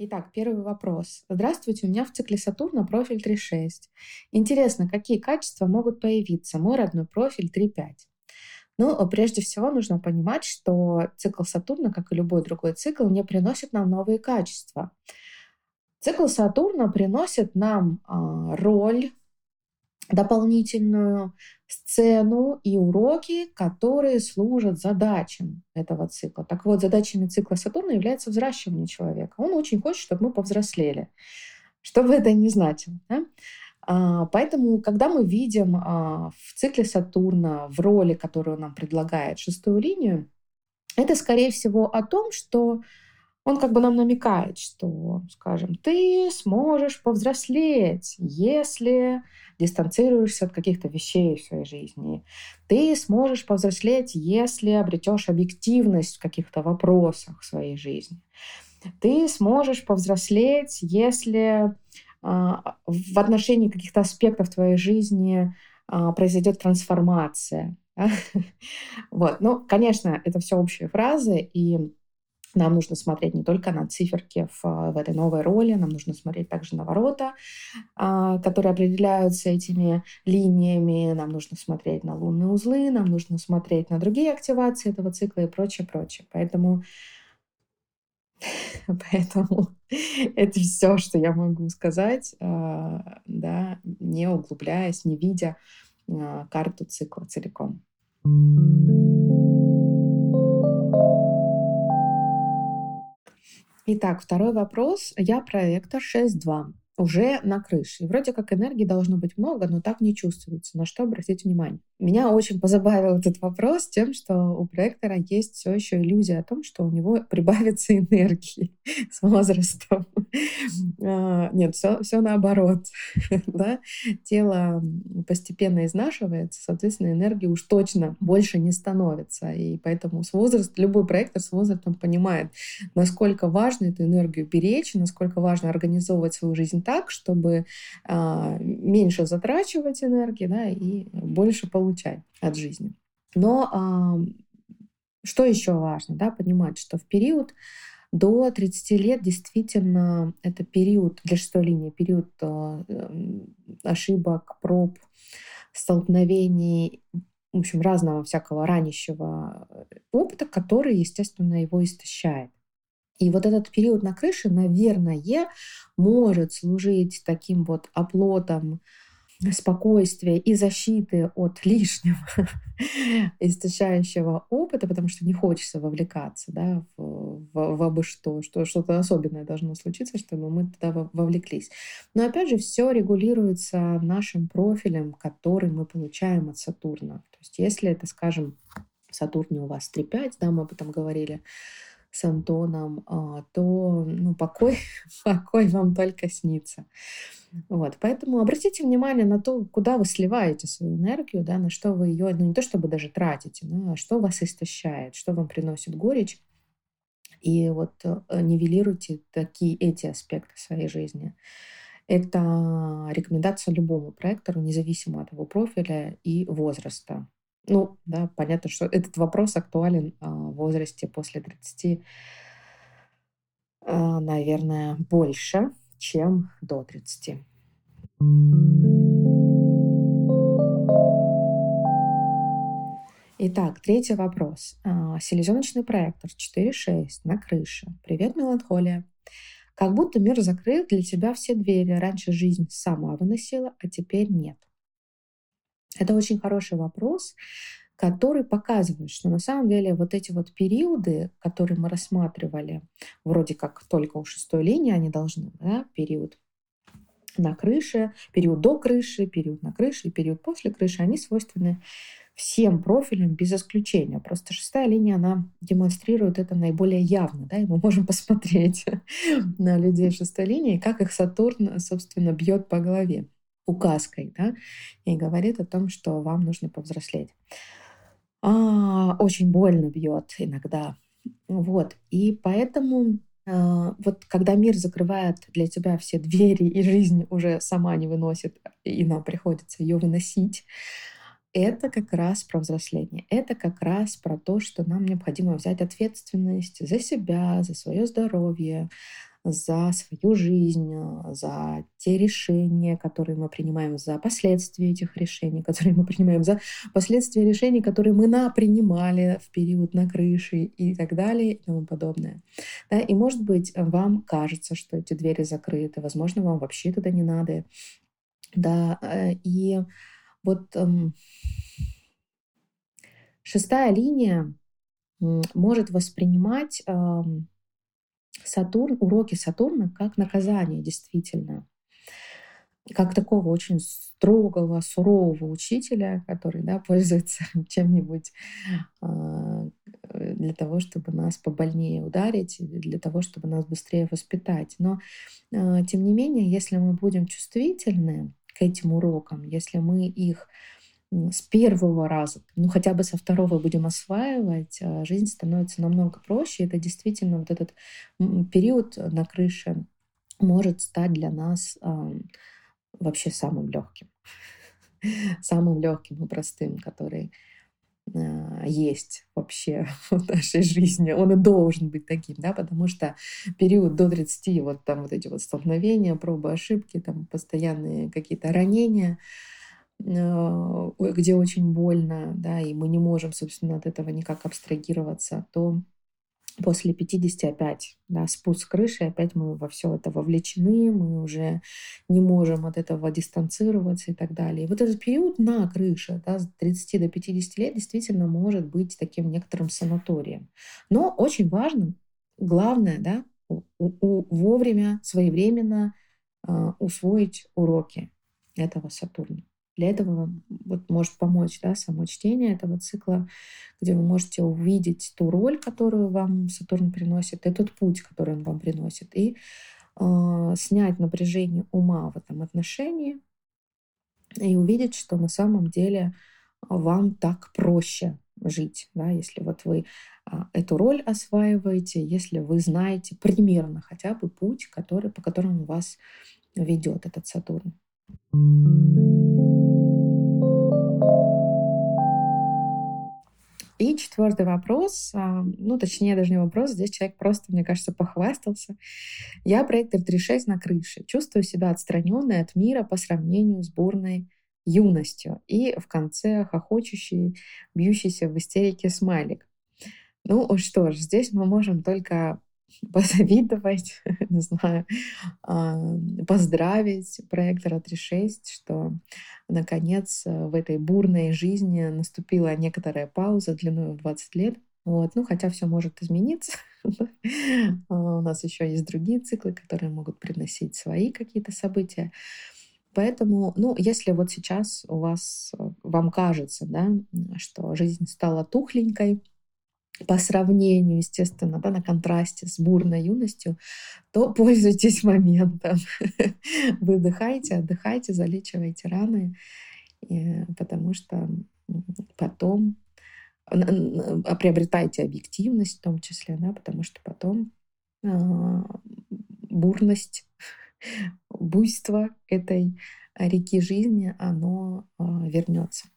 Итак, первый вопрос. Здравствуйте, у меня в цикле Сатурна профиль 3.6. Интересно, какие качества могут появиться? Мой родной профиль 3.5. Ну, прежде всего, нужно понимать, что цикл Сатурна, как и любой другой цикл, не приносит нам новые качества. Цикл Сатурна приносит нам роль, дополнительную сцену и уроки, которые служат задачам этого цикла. Так вот, задачами цикла Сатурна является взращивание человека. Он очень хочет, чтобы мы повзрослели, что бы это ни значило. Да? Поэтому, когда мы видим в цикле Сатурна, в роли, которую нам предлагает шестую линию, это, скорее всего, о том, что он как бы нам намекает, что, скажем, ты сможешь повзрослеть, если дистанцируешься от каких-то вещей в своей жизни. Ты сможешь повзрослеть, если обретешь объективность в каких-то вопросах своей жизни. Ты сможешь повзрослеть, если в отношении каких-то аспектов твоей жизни произойдет трансформация. Вот. Ну, конечно, это все общие фразы, и нам нужно смотреть не только на циферки в этой новой роли, нам нужно смотреть также на ворота, которые определяются этими линиями, нам нужно смотреть на лунные узлы, нам нужно смотреть на другие активации этого цикла и прочее, прочее. Поэтому это все, что я могу сказать, да, не углубляясь, не видя карту цикла целиком. Итак, второй вопрос. Я проектор 6.2, уже на крыше. И вроде как энергии должно быть много, но так не чувствуется. На что обратить внимание? Меня очень позабавил этот вопрос тем, что у проектора есть все еще иллюзия о том, что у него прибавится энергии с возрастом. Нет, все наоборот. Тело постепенно изнашивается, соответственно, энергии уж точно больше не становится. И поэтому любой проектор с возрастом понимает, насколько важно эту энергию беречь, насколько важно организовывать свою жизнь так, чтобы меньше затрачивать энергии, да, и больше получать от жизни. Но что еще важно, да, понимать, что в период до 30 лет действительно это период для шестой линии, период ошибок, проб, столкновений, в общем, разного всякого ранящего опыта, который, естественно, его истощает. И вот этот период на крыше, наверное, может служить таким вот оплотом спокойствия и защиты от лишнего истощающего опыта, потому что не хочется вовлекаться, да, в обо что что-то особенное должно случиться, чтобы мы туда вовлеклись. Но опять же, все регулируется нашим профилем, который мы получаем от Сатурна. То есть если это, скажем, в Сатурне у вас 3-5, да, мы об этом говорили с Антоном, то покой вам только снится. Вот, поэтому обратите внимание на то, куда вы сливаете свою энергию, да, на что вы ее, не то чтобы даже тратите, но что вас истощает, что вам приносит горечь. И вот нивелируйте эти аспекты своей жизни. Это рекомендация любому проектору, независимо от его профиля и возраста. Ну, да, понятно, что этот вопрос актуален в возрасте после 30, наверное, больше, чем до 30. Итак, третий вопрос. Селезеночный проектор 4.6 на крыше. Привет, меланхолия. Как будто мир закрыл для тебя все двери. Раньше жизнь сама выносила, а теперь нет. Это очень хороший вопрос, который показывает, что на самом деле вот эти вот периоды, которые мы рассматривали, вроде как только у шестой линии они должны, да, период на крыше, период до крыши, период на крыше и период после крыши, они свойственны всем профилям без исключения. Просто шестая линия, она демонстрирует это наиболее явно, да, и мы можем посмотреть на людей шестой линии, как их Сатурн, собственно, бьет по голове указкой, да, и говорит о том, что вам нужно повзрослеть. Очень больно бьет иногда. Вот. И поэтому вот когда мир закрывает для тебя все двери, и жизнь уже сама не выносит, и нам приходится ее выносить, Это как раз про взросление. Это как раз про то, что нам необходимо взять ответственность за себя, за свое здоровье, за свою жизнь, за те решения, которые мы принимаем, за последствия этих решений, которые мы принимаем, за последствия решений, которые мы напринимали в период на крыше и так далее и тому подобное. Да, и, может быть, вам кажется, что эти двери закрыты, возможно, вам вообще туда не надо. Да, и вот шестая линия может воспринимать Сатурн, уроки Сатурна как наказание, действительно. Как такого очень строгого, сурового учителя, который, да, пользуется чем-нибудь для того, чтобы нас побольнее ударить, для того, чтобы нас быстрее воспитать. Но, тем не менее, если мы будем чувствительны к этим урокам, если мы их с первого раза, ну хотя бы со второго будем осваивать, жизнь становится намного проще. Это действительно вот этот период на крыше может стать для нас вообще самым легким и простым, который есть вообще в нашей жизни. Он и должен быть таким, да, потому что период до 30, вот там вот эти вот столкновения, пробы, ошибки, там постоянные какие-то ранения, где очень больно, да, и мы не можем, собственно, от этого никак абстрагироваться, то после 50 опять, да, спуск крыши, опять мы во все это вовлечены, мы уже не можем от этого дистанцироваться и так далее. И вот этот период на крыше, да, с 30 до 50 лет действительно может быть таким некоторым санаторием. Но очень важно, главное, да, вовремя, своевременно усвоить уроки этого Сатурна. Для этого вот может помочь, да, само чтение этого цикла, где вы можете увидеть ту роль, которую вам Сатурн приносит, и тот путь, который он вам приносит, и снять напряжение ума в этом отношении и увидеть, что на самом деле вам так проще жить, да, если вот вы эту роль осваиваете, если вы знаете примерно хотя бы путь, который, по которому вас ведет этот Сатурн. И четвертый вопрос, ну, точнее, даже не вопрос, здесь человек просто, мне кажется, похвастался. Я проектор 3.6 на крыше, чувствую себя отстраненной от мира по сравнению с бурной юностью. И в конце хохочущий, бьющийся в истерике смайлик. Ну что ж, здесь мы можем только позавидовать, не знаю, поздравить проектора 3.6, что, наконец, в этой бурной жизни наступила некоторая пауза длиной в 20 лет. Вот. Ну, хотя все может измениться. У нас еще есть другие циклы, которые могут приносить свои какие-то события. Поэтому, ну, если вот сейчас у вас, вам кажется, да, что жизнь стала тухленькой, по сравнению, естественно, да, на контрасте с бурной юностью, то пользуйтесь моментом. Выдыхайте, отдыхайте, залечивайте раны, потому что потом приобретайте объективность в том числе, да, потому что потом бурность, буйство этой реки жизни, оно вернется.